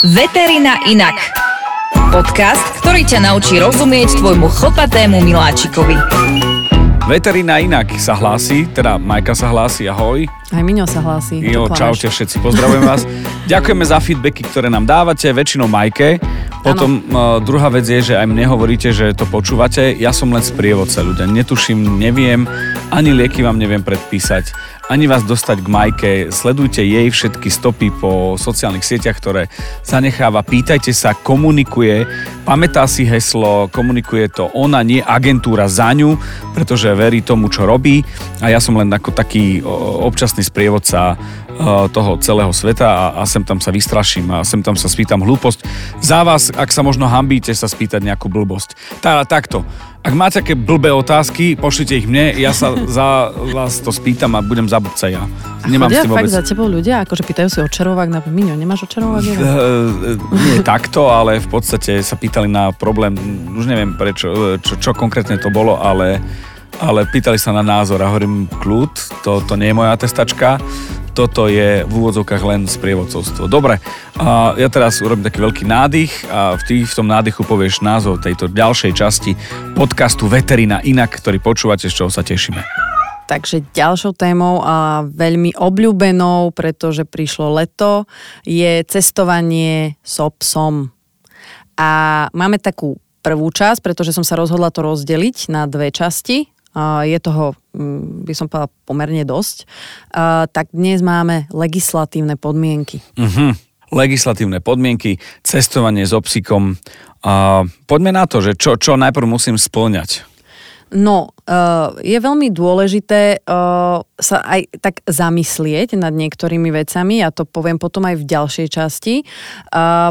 Veterina inak. Podcast, ktorý ťa naučí rozumieť tvojmu chlpatému miláčikovi. Veterina inak sa hlási, teda Majka sa hlási, ahoj. Aj Miňo sa hlási. Jo, čaute všetci, pozdravujem vás. Ďakujeme za feedbacky, ktoré nám dávate, väčšinou Majke. Potom druhá vec je, že aj mne hovoríte, že to počúvate. Ja som len sprievodca, ľudia. Netuším, neviem, ani lieky vám neviem predpísať, ani vás dostať k Majke. Sledujte jej všetky stopy po sociálnych sieťach, ktoré zanecháva. Pýtajte sa, komunikuje, pamätá si heslo, komunikuje to ona, nie agentúra za ňu, pretože verí tomu, čo robí. A ja som len ako taký občasný sprievodca toho celého sveta a sem tam sa vystraším a sem tam sa spýtam hlúposť. Za vás, ak sa možno hambíte sa spýtať nejakú blbosť. Takto. Ak máte také blbé otázky, pošlite ich mne, ja sa za vás to spýtam a budem zabudca ja. Nemám s tým vôbec. A chodia fakt za tebou ľudia, akože pýtajú si o červovák, napríklad Miňo, nemáš o červovák? Nie takto, ale v podstate sa pýtali na problém, už neviem prečo, čo konkrétne to bolo, ale pýtali sa na názor a hovorím kľud, to nie je moja atestačka. Toto je v úvodzovkách len sprievodcovstvo. Dobre, ja teraz urobím taký veľký nádych a v tom nádychu povieš názov tejto ďalšej časti podcastu Veterina inak, ktorý počúvate, z čoho sa tešíme. Takže ďalšou témou a veľmi obľúbenou, pretože prišlo leto, je cestovanie so psom. A máme takú prvú časť, pretože som sa rozhodla to rozdeliť na dve časti. Je toho, by som povedala, pomerne dosť, tak dnes máme legislatívne podmienky. Legislatívne podmienky, cestovanie s psíkom. Poďme na to, že čo najprv musím spĺňať. No, je veľmi dôležité sa aj tak zamyslieť nad niektorými vecami, ja to poviem potom aj v ďalšej časti,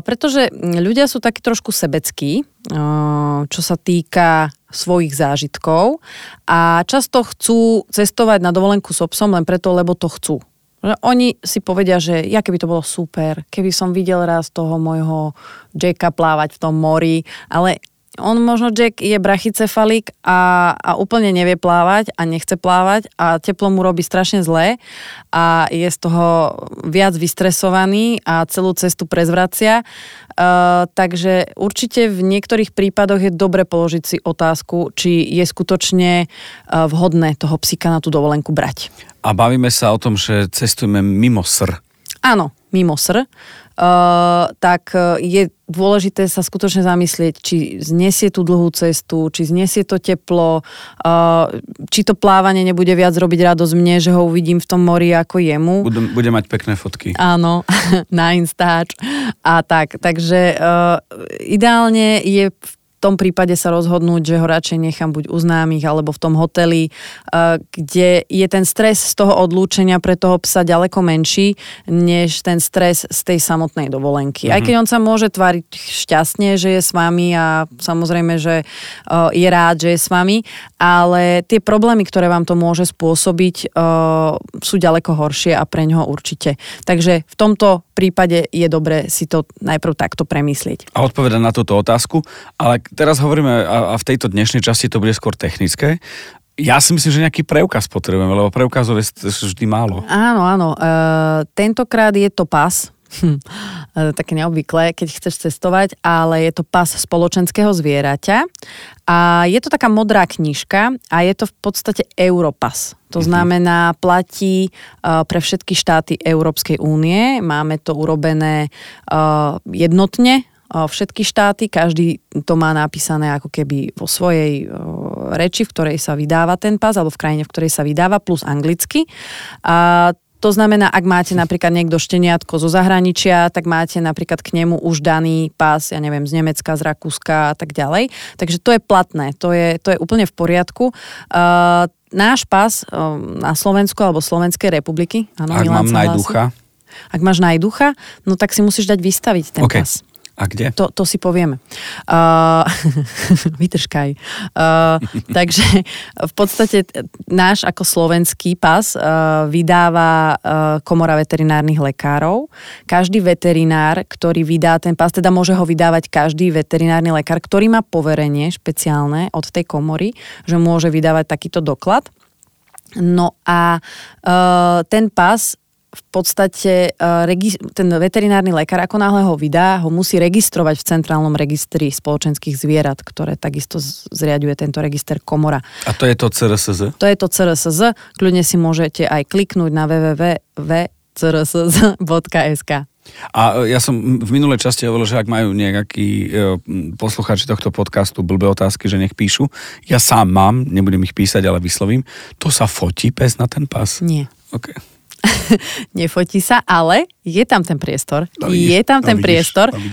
pretože ľudia sú takí trošku sebeckí, čo sa týka svojich zážitkov a často chcú cestovať na dovolenku so psom len preto, lebo to chcú. Oni si povedia, že ja keby to bolo super, keby som videl raz toho môjho Jacka plávať v tom mori, ale on možno, Jack, je brachycefalík a úplne nevie plávať a nechce plávať a teplo mu robí strašne zlé a je z toho viac vystresovaný a celú cestu prezvracia. Takže určite v niektorých prípadoch je dobre položiť si otázku, či je skutočne vhodné toho psíka na tú dovolenku brať. A bavíme sa o tom, že cestujeme mimo sr. Áno, mimo sr. Tak je dôležité sa skutočne zamyslieť, či znesie tú dlhú cestu, či znesie to teplo, či to plávanie nebude viac robiť radosť mne, že ho uvidím v tom mori ako jemu. Bude mať pekné fotky. Áno, na Instač. A tak, takže ideálne je v tom prípade sa rozhodnúť, že ho radšej nechám buď u známych, alebo v tom hoteli, kde je ten stres z toho odlúčenia pre toho psa ďaleko menší, než ten stres z tej samotnej dovolenky. Aj keď on sa môže tváriť šťastne, že je s vami a samozrejme, že je rád, že je s vami, ale tie problémy, ktoré vám to môže spôsobiť, sú ďaleko horšie a pre ňoho určite. Takže v tomto prípade je dobre si to najprv takto premyslieť. A odpovedať na túto otázku, ale teraz hovoríme, a v tejto dnešnej časti to bude skôr technické. Ja si myslím, že nejaký preukaz potrebujeme, lebo preukazov je vždy málo. Áno. Tentokrát je to pas. Také neobvyklé, keď chceš cestovať, ale je to pas spoločenského zvieraťa. A je to taká modrá knižka a je to v podstate Europas. To znamená, platí pre všetky štáty Európskej únie. Máme to urobené jednotne, všetky štáty, každý to má napísané ako keby vo svojej reči, v ktorej sa vydáva ten pas, alebo v krajine, v ktorej sa vydáva, plus anglicky. A to znamená, ak máte napríklad niekto šteniatko zo zahraničia, tak máte napríklad k nemu už daný pás, ja neviem, z Nemecka, z Rakúska a tak ďalej. Takže to je platné, to je úplne v poriadku. Náš pás na Slovensku alebo Slovenskej republiky. Áno, ak Milan mám Najducha. Ak máš Najducha, no tak si musíš dať vystaviť ten pás. A kde? To si povieme. Vytržkaj. Takže v podstate náš ako slovenský pas vydáva Komora veterinárnych lekárov. Každý veterinár, ktorý vydá ten pas, teda môže ho vydávať každý veterinárny lekár, ktorý má poverenie špeciálne od tej komory, že môže vydávať takýto doklad. No a ten pas v podstate ten veterinárny lekár, ako náhle ho vydá, ho musí registrovať v centrálnom registri spoločenských zvierat, ktoré takisto zriaďuje tento register komora. A to je to CRSZ? To je to CRSZ. Kľudne si môžete aj kliknúť na www.crsz.sk. A ja som v minulej časti hovoril, že ak majú nejakí poslucháči tohto podcastu blbé otázky, že nech píšu. Ja sám mám, nebudem ich písať, ale vyslovím. To sa fotí pes na ten pás? Nie. Okay. Nefotí sa, ale je tam ten priestor. Vidíš,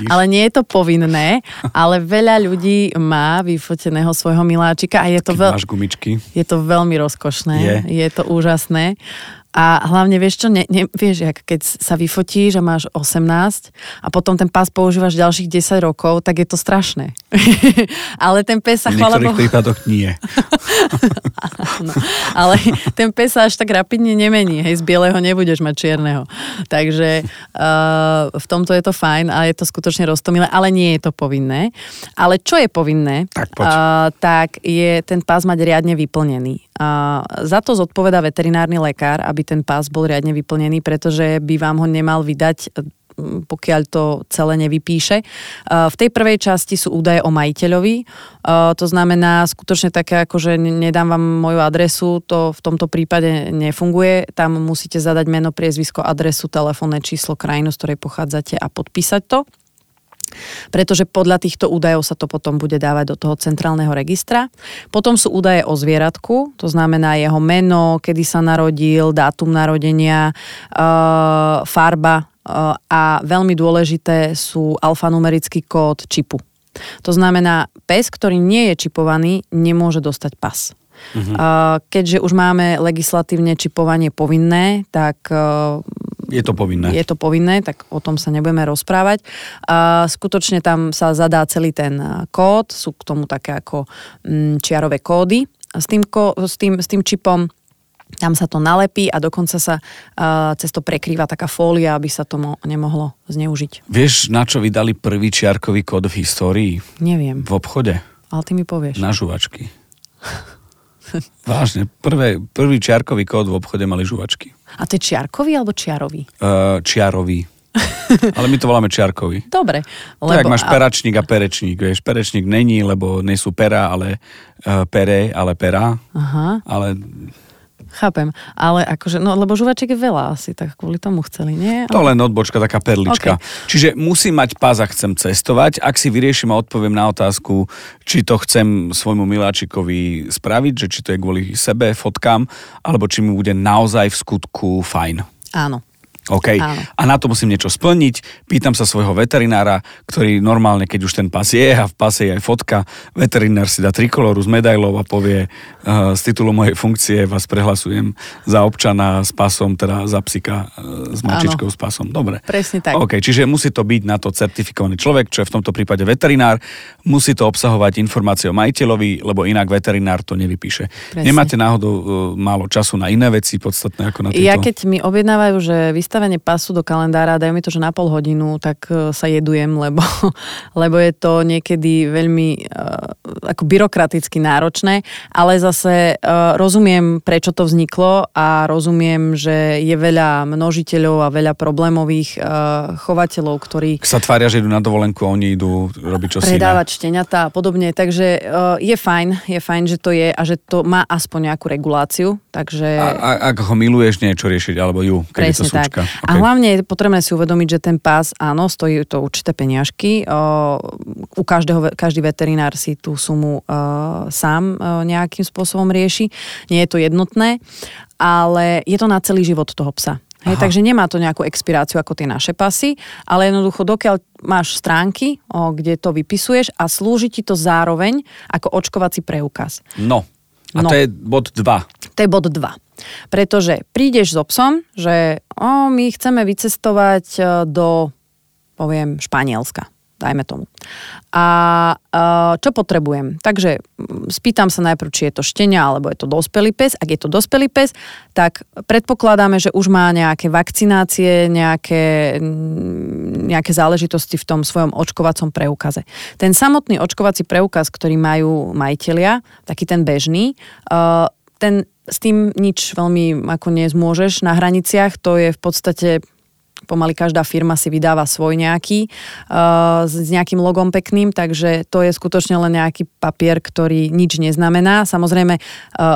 ale nie je to povinné, ale veľa ľudí má vyfoteného svojho miláčika a je to je to veľmi rozkošné. Je to úžasné. A hlavne vieš čo, vieš, jak keď sa vyfotíš a máš 18 a potom ten pás používaš ďalších 10 rokov, tak je to strašné. Ale ten pes sa chvála Bohu... V niektorých prípadoch nie. No, ale ten pes sa až tak rapidne nemení. Hej, z bieleho nebudeš mať čierneho. Takže v tomto je to fajn a je to skutočne roztomilé, ale nie je to povinné. Ale čo je povinné, tak je ten pás mať riadne vyplnený. Za to zodpovedá veterinárny lekár, aby ten pás bol riadne vyplnený, pretože by vám ho nemal vydať, pokiaľ to celé nevypíše. V tej prvej časti sú údaje o majiteľovi, to znamená skutočne také, akože nedám vám moju adresu, to v tomto prípade nefunguje, tam musíte zadať meno, priezvisko, adresu, telefónne číslo, krajinu, z ktorej pochádzate a podpísať to. Pretože podľa týchto údajov sa to potom bude dávať do toho centrálneho registra. Potom sú údaje o zvieratku, to znamená jeho meno, kedy sa narodil, dátum narodenia, farba a veľmi dôležité sú alfanumerický kód čipu. To znamená, pes, ktorý nie je čipovaný, nemôže dostať pas. Keďže už máme legislatívne čipovanie povinné, tak... Je to povinné. Je to povinné, tak o tom sa nebudeme rozprávať. Skutočne tam sa zadá celý ten kód, sú k tomu také ako čiarové kódy s tým čipom. Tam sa to nalepí a dokonca sa cez to prekrýva taká fólia, aby sa to nemohlo zneužiť. Vieš, na čo vydali prvý čiarkový kód v histórii? Neviem. V obchode? Ale ty mi povieš. Na žuvačky. Vážne, prvý čiarkový kód v obchode mali žuvačky. A to je čiarkový alebo čiarový? Čiarový. Ale my to voláme čiarkový. Dobre. To jak máš peračník a perečník, vieš. Perečník není, lebo nie sú pera, ale pere, ale pera. Aha. Ale... Chápem, ale akože, no lebo žuvaček je veľa asi, tak kvôli tomu chceli, nie? To len odbočka, taká perlička. Okay. Čiže musím mať pás, ak chcem cestovať. Ak si vyriešim a odpoviem na otázku, či to chcem svojmu miláčikovi spraviť, že či to je kvôli sebe, fotkám, alebo či mu bude naozaj v skutku fajn. Áno. OK. Áno. A na to musím niečo splniť. Pýtam sa svojho veterinára, ktorý normálne, keď už ten pás je a v páse je aj fotka, veterinár si dá trikoloru s medailou a povie z titulu mojej funkcie vás prehlasujem za občana s pasom, teda za psika s mačičkou s pasom. Dobre. Presne tak. OK, čiže musí to byť na to certifikovaný človek, čo je v tomto prípade veterinár. Musí to obsahovať informácie o majiteľovi, lebo inak veterinár to nevypíše. Presne. Nemáte náhodou málo času na iné veci podstatné ako na tieto? Ja keď mi objednávajú, že vystavenie pasu do kalendára, dajú mi to, že na pol hodinu, tak sa jedujem, lebo je to niekedy veľmi ako byrokraticky náročné, ale zase rozumiem, prečo to vzniklo a rozumiem, že je veľa množiteľov a veľa problémových chovateľov, ktorí... Sa tvária, že idú na dovolenku a oni idú robiť čo si iné. Predávať šteniatá a podobne, takže je fajn, že to je a že to má aspoň nejakú reguláciu, takže... A ak ho miluješ, niečo riešiť, alebo ju, keď je to súčka. Okay. A hlavne je potrebné si uvedomiť, že ten pás, áno, stojí to určité peniažky. U každý veterinár si tú sumu sám nejakým spôsobom rieši. Nie je to jednotné, ale je to na celý život toho psa. Hej, takže nemá to nejakú expiráciu ako tie naše pasy, ale jednoducho dokiaľ máš stránky, kde to vypisuješ a slúži ti to zároveň ako očkovací preukaz. No. To je bod 2. To je bod 2. Pretože prídeš so psom, že my chceme vycestovať do, poviem, Španielska. Dajme tomu. A čo potrebujem? Takže spýtam sa najprv, či je to štenia, alebo je to dospelý pes. Ak je to dospelý pes, tak predpokladáme, že už má nejaké vakcinácie, nejaké záležitosti v tom svojom očkovacom preukaze. Ten samotný očkovací preukaz, ktorý majú majitelia, taký ten bežný, ten s tým nič veľmi ako nezmôžeš na hraniciach, to je v podstate pomaly každá firma si vydáva svoj nejaký s nejakým logom pekným, takže to je skutočne len nejaký papier, ktorý nič neznamená. Samozrejme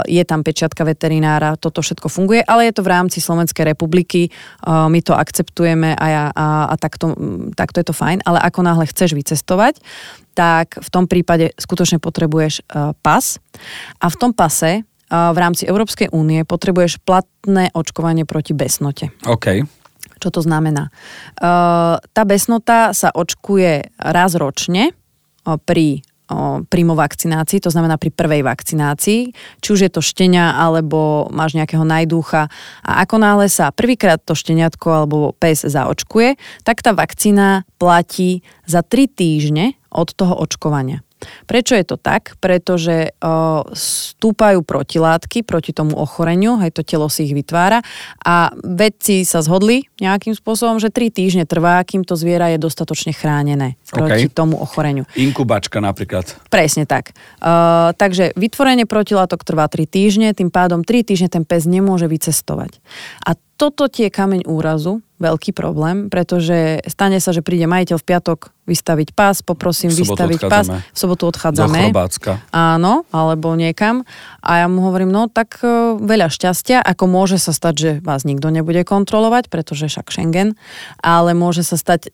je tam pečiatka veterinára, toto všetko funguje, ale je to v rámci Slovenskej republiky, my to akceptujeme a takto je to fajn, ale ako náhle chceš vycestovať, tak v tom prípade skutočne potrebuješ pas a v tom pase v rámci Európskej únie potrebuješ platné očkovanie proti besnote. OK. Čo to znamená? Tá besnota sa očkuje raz ročne pri primovakcinácii, to znamená pri prvej vakcinácii, či už je to štenia, alebo máš nejakého najducha. A ako náhle sa prvýkrát to šteniatko alebo pes zaočkuje, tak tá vakcína platí za 3 týždne od toho očkovania. Prečo je to tak? Pretože stúpajú protilátky proti tomu ochoreniu, hej, to telo si ich vytvára a vedci sa zhodli nejakým spôsobom, že 3 týždne trvá, kým to zviera je dostatočne chránené proti tomu ochoreniu. Inkubačka napríklad. Presne tak. Takže vytvorenie protilátok trvá 3 týždne, tým pádom 3 týždne ten pes nemôže vycestovať. A toto je kameň úrazu, veľký problém, pretože stane sa, že príde majiteľ v piatok vystaviť pas, poprosím vystaviť pas, v sobotu odchádzame. Do Chrobácka. Áno, alebo niekam. A ja mu hovorím, no tak veľa šťastia, ako môže sa stať, že vás nikto nebude kontrolovať, pretože však Schengen, ale môže sa stať,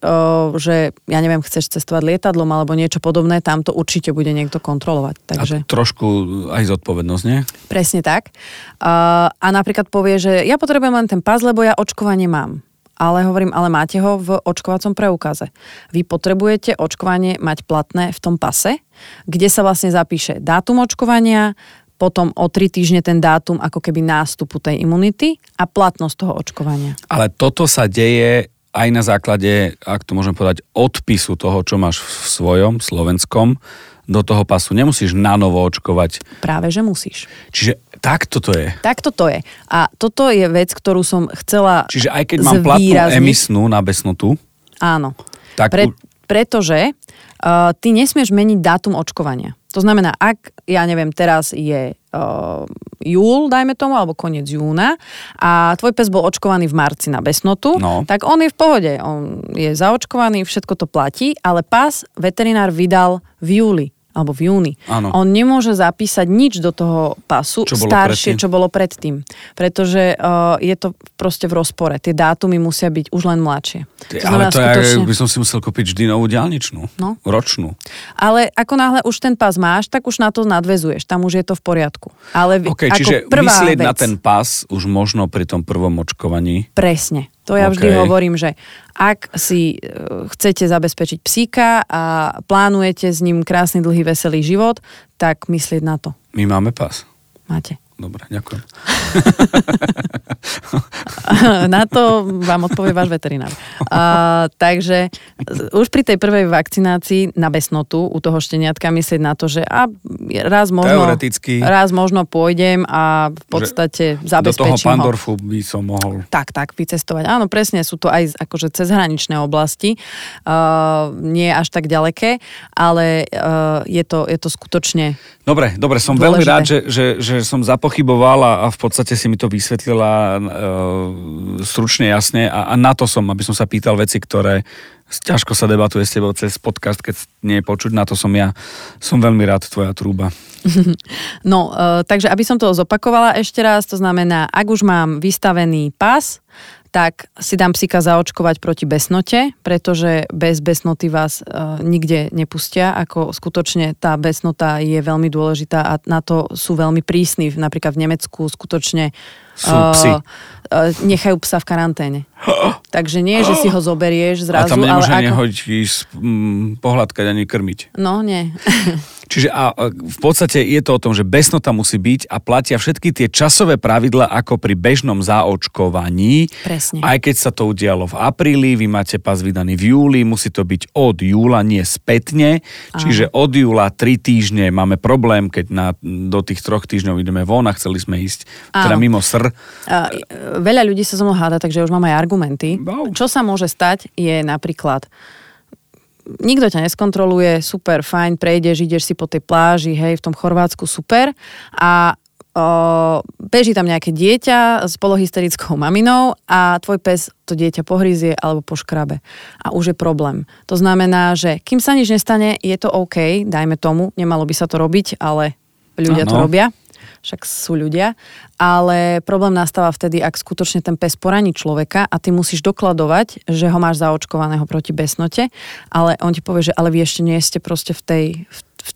že ja neviem, chceš cestovať lietadlom alebo niečo podobné, tam to určite bude niekto kontrolovať. Takže... A trošku aj zodpovednosť, nie? Presne tak. A napríklad povie, že ja potrebujem len ten pas, lebo ja očkovanie mám. Ale hovorím, ale máte ho v očkovacom preukaze. Vy potrebujete očkovanie mať platné v tom pase, kde sa vlastne zapíše dátum očkovania, potom o 3 týždne ten dátum ako keby nástupu tej imunity a platnosť toho očkovania. Ale toto sa deje aj na základe, ak to môžem povedať, odpisu toho, čo máš v svojom slovenskom do toho pasu. Nemusíš nanovo očkovať. Práve, že musíš. Čiže takto to je. Takto to je. A toto je vec, ktorú som chcela zvýrazniť. Čiže aj keď mám platnú emisnú na besnotu. Áno. Tak... Pretože ty nesmieš meniť dátum očkovania. To znamená, ak, ja neviem, teraz je júl, dajme tomu, alebo koniec júna a tvoj pes bol očkovaný v marci na besnotu, no. Tak on je v pohode. On je zaočkovaný, všetko to platí, ale pas veterinár vydal v júli. Alebo v júni. Áno. On nemôže zapísať nič do toho pasu čo bolo predtým. Pretože je to proste v rozpore. Tie dátumy musia byť už len mladšie. Ale to skutočne... by som si musel kúpiť vždy novú diaľničnú. No. Ročnú. Ale ako náhle už ten pás máš, tak už na to nadväzuješ. Tam už je to v poriadku. Ale čiže myslieť na ten pás už možno pri tom prvom očkovaní. Presne. To ja vždy hovorím, že ak si chcete zabezpečiť psíka a plánujete s ním krásny, dlhý, veselý život, tak myslieť na to. My máme pás. Máte. Dobre, ďakujem. Na to vám odpovie váš veterinár. Takže už pri tej prvej vakcinácii na besnotu u toho šteniatka myslieť na to, že raz možno pôjdem a v podstate zabezpečím ho. Do toho Pandorfu by som mohol. Tak, vycestovať. Áno, presne, sú to aj akože cezhraničné oblasti. Nie až tak ďaleké, ale je to skutočne Dobre, som dôležité. Veľmi rád, že som pochybovala a v podstate si mi to vysvetlila stručne, jasne a na to som, aby som sa pýtal veci, ktoré ťažko sa debatuje s tebou cez podcast, keď nie je počuť, na to som ja. Som veľmi rád, tvoja trúba. No, takže aby som to zopakovala ešte raz, to znamená, ak už mám vystavený pas, tak si dám psíka zaočkovať proti besnote, pretože bez besnoty vás nikde nepustia, ako skutočne tá besnota je veľmi dôležitá a na to sú veľmi prísni. Napríklad v Nemecku skutočne nechajú psa v karanténe. Takže nie, že si ho zoberieš zrazu. A tam nemôže pohľadkať ani krmiť. No, nie. Čiže v podstate je to o tom, že besnota musí byť a platia všetky tie časové pravidlá ako pri bežnom zaočkovaní. Presne. Aj keď sa to udialo v apríli, vy máte pas vydaný v júli, musí to byť od júla, nie spätne. Čiže od júla 3 týždne máme problém, keď do tých 3 týždňov ideme von a chceli sme ísť teda mimo sr. Veľa ľudí sa so mnou háda, takže už mám aj argumenty. Wow. Čo sa môže stať je napríklad nikto ťa neskontroluje, super, fajn, prejdeš, ideš si po tej pláži, hej, v tom Chorvátsku, super. A beží tam nejaké dieťa s polohysterickou maminou a tvoj pes to dieťa pohryzie alebo poškrabe. A už je problém. To znamená, že kým sa nič nestane, je to OK, dajme tomu, nemalo by sa to robiť, ale ľudia to robia. Však sú ľudia, ale problém nastáva vtedy, ak skutočne ten pes poraní človeka a ty musíš dokladovať, že ho máš zaočkovaného proti besnote, ale on ti povie, že ale vy ešte nie ste proste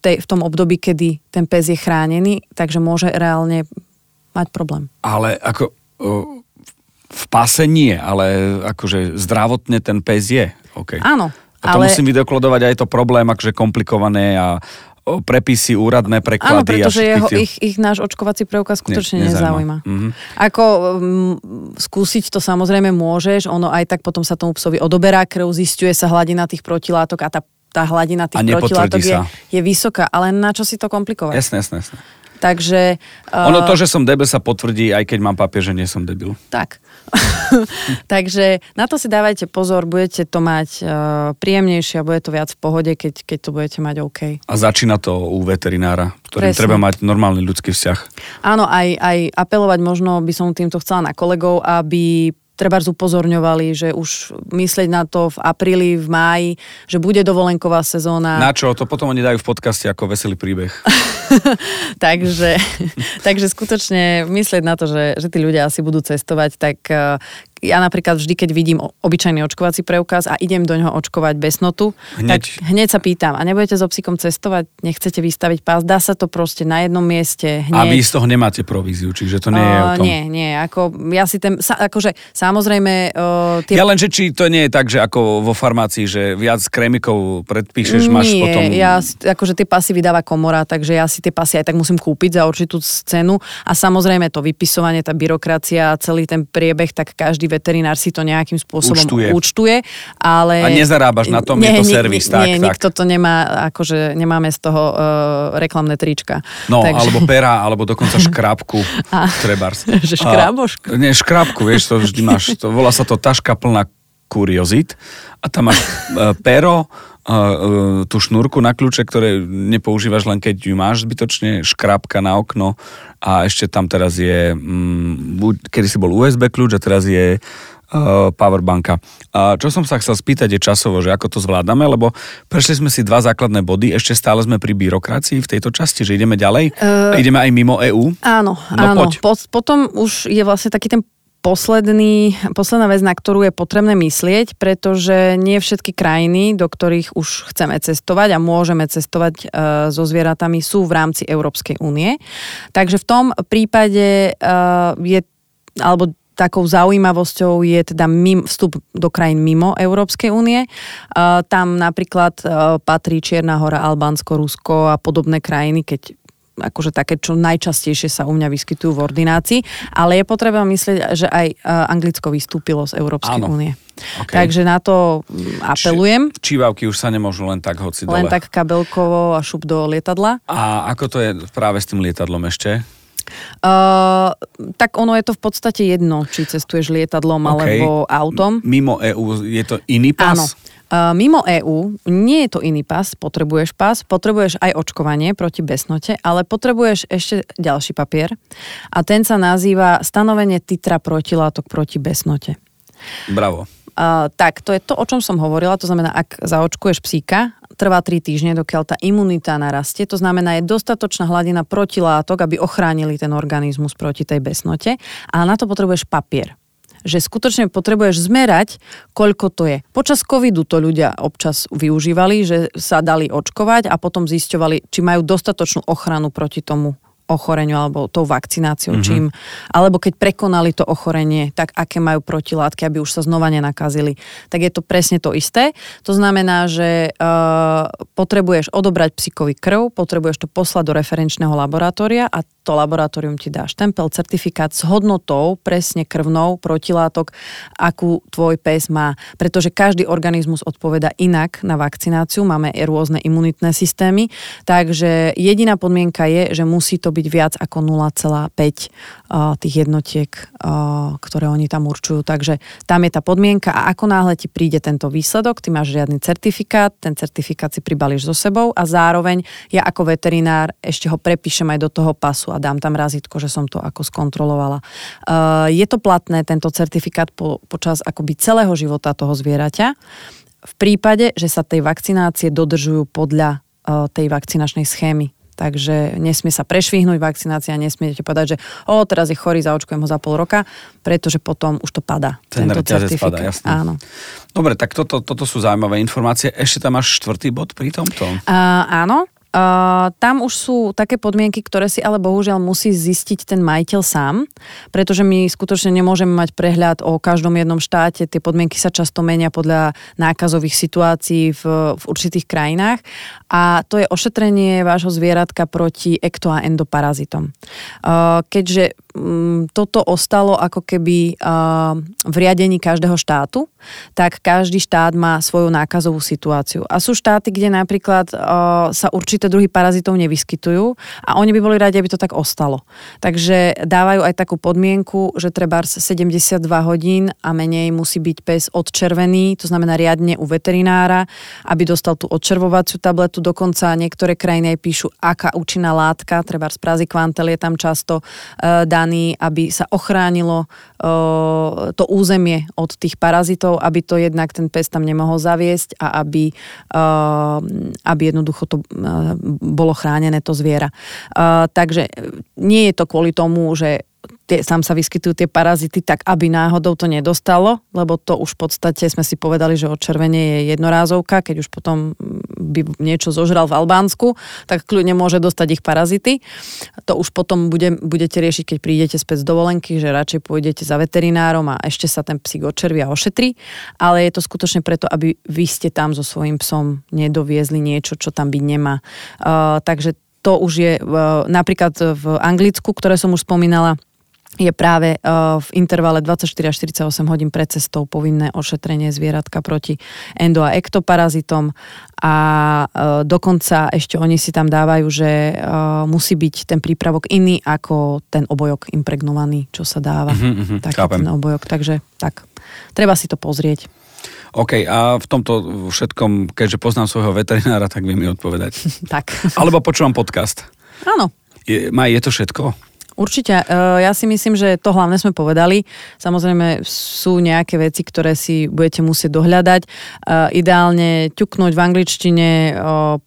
v tom období, kedy ten pes je chránený, takže môže reálne mať problém. Ale ako v páse nie, ale akože zdravotne ten pes je. Okay. Áno. A to ale... musím vydokladovať aj to problém, akože komplikované a prepisy, úradné preklady. Áno, pretože ich náš očkovací preukaz skutočne nezaujíma. Mm-hmm. Ako skúsiť to samozrejme môžeš, ono aj tak potom sa tomu psovi odoberá krv, zisťuje sa hladina tých protilátok a tá hladina tých protilátok je vysoká, ale na čo si to komplikovať? Jasné. Takže... Ono to, že som debil, sa potvrdí, aj keď mám papier, že nie som debil. Tak. Takže na to si dávajte pozor, budete to mať príjemnejšie a bude to viac v pohode, keď to budete mať OK. A začína to u veterinára, ktorým treba mať normálny ľudský vzťah. Áno, aj apelovať možno by som týmto chcela na kolegov, aby... trebárs upozorňovali, že už myslieť na to v apríli, v máji, že bude dovolenková sezóna. Na čo? To potom oni dajú v podcaste ako veselý príbeh. takže skutočne myslieť na to, že tí ľudia asi budú cestovať, tak ja napríklad vždy, keď vidím obyčajný očkovací preukaz a idem do ňoho očkovať besnotu, tak hneď sa pýtam, a nebudete so psíkom cestovať? Nechcete vystaviť pás? Dá sa to proste na jednom mieste hneď. A vy z toho nemáte províziu, čiže to nie je o tom. Nie, ako ja si ten... Samozrejme... Ja len, že či to nie je tak, že ako vo farmácii, že viac krémikov predpíšeš, máš potom... Nie, ja, akože tie pasy vydáva komora, takže ja si tie pasy aj tak musím kúpiť za určitú cenu a samozrejme to vypisovanie, tá byrokracia, celý ten priebeh, tak každý veterinár si to nejakým spôsobom účtuje, ale... A nezarábaš na tom, je to servis, tak? Nie, nikto to nemá, akože nemáme z toho reklamné trička. No, takže... alebo pera, alebo dokonca škrábku. Trebárs. Že škrábošku? Nie, škrábku, vieš, to vždy máš, to volá sa to taška plná kuriozit a tam máš pero, tú šnúrku na kľúče, ktoré nepoužívaš len keď ju máš zbytočne, škrábka na okno a ešte tam teraz je, kedy si bol USB kľúč a teraz je powerbanka. A čo som sa chcel spýtať je časovo, že ako to zvládame, lebo prešli sme si dva základné body, ešte stále sme pri byrokracii v tejto časti, že ideme ďalej, ideme aj mimo EÚ. Áno. Potom už je vlastne taký ten posledná vec, na ktorú je potrebné myslieť, pretože nie všetky krajiny, do ktorých už chceme cestovať a môžeme cestovať so zvieratami, sú v rámci Európskej únie. Takže v tom prípade alebo takou zaujímavosťou je teda vstup do krajín mimo Európskej únie. Tam napríklad patrí Čierna hora, Albánsko, Rusko a podobné krajiny, keď akože také, čo najčastejšie sa u mňa vyskytujú v ordinácii, ale je potreba myslieť, že aj Anglicko vystúpilo z Európskej únie. Okay. Takže na to apelujem. Čívavky už sa nemôžu len tak hoci dole. Len tak kabelkovo a šup do lietadla. A ako to je práve s tým lietadlom ešte? Tak ono je to v podstate jedno, či cestuješ lietadlom alebo autom. Mimo EU je to iný pas? Áno. Mimo EÚ nie je to iný pas, potrebuješ aj očkovanie proti besnote, ale potrebuješ ešte ďalší papier a ten sa nazýva stanovenie titra protilátok proti besnote. Bravo. Tak, to je to, o čom som hovorila, to znamená, ak zaočkuješ psíka, trvá 3 týždne, dokiaľ tá imunita narastie, to znamená, je dostatočná hladina protilátok, aby ochránili ten organizmus proti tej besnote, ale na to potrebuješ papier. Že skutočne potrebuješ zmerať, koľko to je. Počas covidu to ľudia občas využívali, že sa dali očkovať a potom zisťovali, či majú dostatočnú ochranu proti tomu ochoreniu alebo tou vakcináciou, čím, alebo keď prekonali to ochorenie, tak aké majú protilátky, aby už sa znova nenakazili. Tak je to presne to isté. To znamená, že potrebuješ odobrať psíkovi krv, potrebuješ to poslať do referenčného laboratória a to laboratórium ti dá štempel, certifikát s hodnotou presne krvnou protilátok, akú tvoj pes má. Pretože každý organizmus odpoveda inak na vakcináciu, máme rôzne imunitné systémy, takže jediná podmienka je, že musí to byť byť viac ako 0,5 tých jednotiek, ktoré oni tam určujú. Takže tam je tá podmienka a ako náhle ti príde tento výsledok, ty máš žiadny certifikát, ten certifikát si pribalíš so sebou a zároveň ja ako veterinár ešte ho prepíšem aj do toho pasu a dám tam razítko, že som to ako skontrolovala. Je to platné, tento certifikát počas akoby celého života toho zvieraťa. V prípade, že sa tej vakcinácie dodržujú podľa tej vakcinačnej schémy. Takže nesmie sa prešvihnúť vakcinácia, nesmiete povedať, že teraz je chorý, zaočkujem ho za pol roka, pretože potom už to padá. Ten reťazec padá, jasné. Áno. Dobre, tak toto sú zaujímavé informácie. Ešte tam máš 4. bod pri tomto? Áno. Tam už sú také podmienky, ktoré si ale bohužiaľ musí zistiť ten majiteľ sám, pretože my skutočne nemôžeme mať prehľad o každom jednom štáte, tie podmienky sa často menia podľa nákazových situácií v určitých krajinách a to je ošetrenie vášho zvieratka proti ekto- a endoparazitom. Keďže toto ostalo ako keby v riadení každého štátu, tak každý štát má svoju nákazovú situáciu. A sú štáty, kde napríklad sa určité druhy parazitov nevyskytujú a oni by boli radi, aby to tak ostalo. Takže dávajú aj takú podmienku, že trebárs 72 hodín a menej musí byť pes odčervený, to znamená riadne u veterinára, aby dostal tú odčervovaciu tabletu. Dokonca niektoré krajiny aj píšu, aká účinná látka, trebárs prazikvantel je tam často dá, aby sa ochránilo to územie od tých parazitov, aby to jednak ten pes tam nemohol zaviesť a aby jednoducho to bolo chránené to zviera. Takže nie je to kvôli tomu, že sám sa vyskytujú tie parazity, tak aby náhodou to nedostalo, lebo to už v podstate sme si povedali, že odčervenie je jednorázovka, keď už potom by niečo zožral v Albánsku, tak kľudne môže dostať ich parazity. To už potom budete riešiť, keď prídete späť z dovolenky, že radšej pôjdete za veterinárom a ešte sa ten psík odčerví a ošetrí, ale je to skutočne preto, aby vy ste tam so svojím psom nedoviezli niečo, čo tam byť nemá. Takže to už je napríklad v Anglicku, ktoré som už spomínala, je práve v intervale 24 až 48 hodín pred cestou povinné ošetrenie zvieratka proti endo- a ektoparazitom a dokonca ešte oni si tam dávajú, že musí byť ten prípravok iný ako ten obojok impregnovaný, čo sa dáva. Taký ten obojok, takže tak. Treba si to pozrieť. OK, a v tomto všetkom, keďže poznám svojho veterinára, tak viem mi odpovedať. Tak. Alebo počúvam podcast. Áno. Je to všetko? Určite. Ja si myslím, že to hlavne sme povedali. Samozrejme sú nejaké veci, ktoré si budete musieť dohľadať. Ideálne ťuknúť v angličtine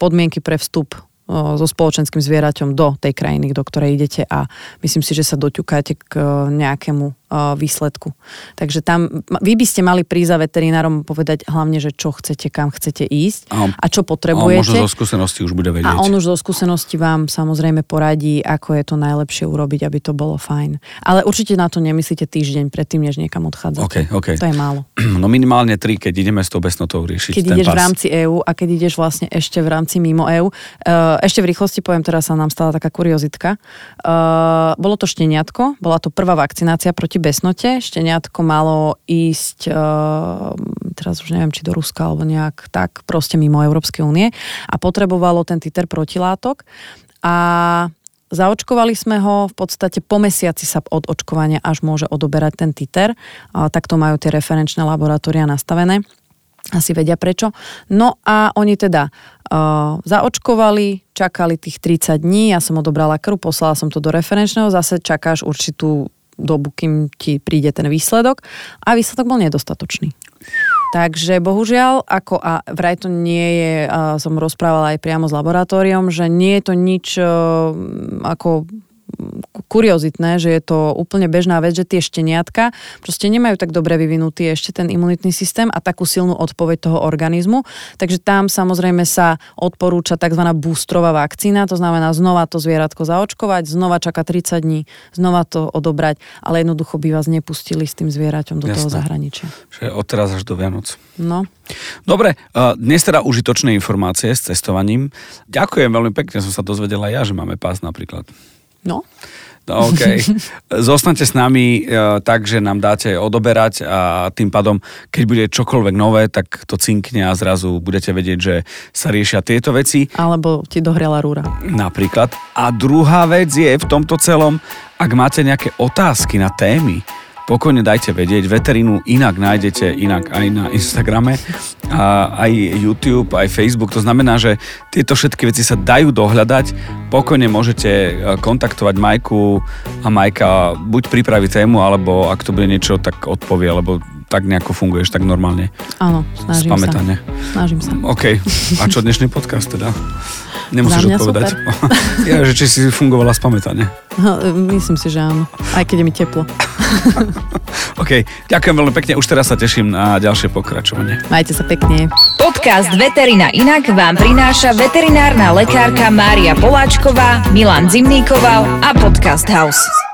podmienky pre vstup so spoločenským zvieraťom do tej krajiny, do ktorej idete a myslím si, že sa doťukáte k nejakému výsledku. Takže tam vy by ste mali prísť za veterinárom povedať hlavne, že čo chcete, kam chcete ísť a čo potrebujete. A možno zo skúsenosti už bude vedieť. A on už zo skúsenosti vám samozrejme poradí, ako je to najlepšie urobiť, aby to bolo fajn. Ale určite na to nemyslíte týždeň predtým, než niekam odchádzate. Okay. To je málo. No minimálne 3, keď ideme s tou besnotou riešiť ten pas. Keď ideš v rámci EÚ a keď ideš vlastne ešte v rámci mimo EÚ. Ešte v rýchlosti poviem, teraz sa nám stala taká kuriozitka. Bolo to šteniatko, bola to prvá vakcinácia proti besnote. Šteniatko malo ísť, teraz už neviem, či do Ruska, alebo nejak tak, proste mimo Európskej únie a potrebovalo ten titer protilátok a zaočkovali sme ho, v podstate po mesiaci sa od očkovania až môže odoberať ten titer. Tak to majú tie referenčné laboratória nastavené. Asi vedia prečo. No a oni teda zaočkovali, čakali tých 30 dní, ja som odobrala krv, poslala som to do referenčného, zase čakáš určitú dobu, kým ti príde ten výsledok a výsledok bol nedostatočný. Takže bohužiaľ, ako a vraj to nie je, som rozprávala aj priamo s laboratóriom, že nie je to nič ako kuriozitné, že je to úplne bežná vec, že tie šteniatka proste nemajú tak dobre vyvinutý ešte ten imunitný systém a takú silnú odpoveď toho organizmu. Takže tam samozrejme sa odporúča tzv. Boostrová vakcína, to znamená znova to zvieratko zaočkovať, znova čaká 30 dní, znova to odobrať, ale jednoducho by vás nepustili s tým zvieraťom do toho zahraničia. Že od teraz až do Vianoc. No. Dobre, dnes teda užitočné informácie s cestovaním. Ďakujem veľmi pekne, som sa dozvedela ja, že máme pás napríklad. No. No, OK. Zostaňte s nami tak, že nám dáte odoberať a tým pádom, keď bude čokoľvek nové, tak to cinkne a zrazu budete vedieť, že sa riešia tieto veci. Alebo ti dohrela rúra. Napríklad. A druhá vec je v tomto celom, ak máte nejaké otázky na témy, pokojne dajte vedieť, Veterinu inak nájdete, inak aj na Instagrame, a aj YouTube, aj Facebook. To znamená, že tieto všetky veci sa dajú dohľadať. Pokojne môžete kontaktovať Majku a Majka buď pripraví tému, alebo ak to bude niečo, tak odpovie, alebo tak nejako funguješ, tak normálne. Áno, snažím sa. OK, a čo dnešný podcast teda? Nemusíš odpovedať. Ja, že či si fungovala spamätane. Myslím si, že áno. Aj keď je mi teplo. OK, ďakujem veľmi pekne. Už teraz sa teším na ďalšie pokračovanie. Majte sa pekne. Podcast Veterina inak vám prináša veterinárna lekárka Mária Poláčková, Milan Zimníkoval a Podcast House.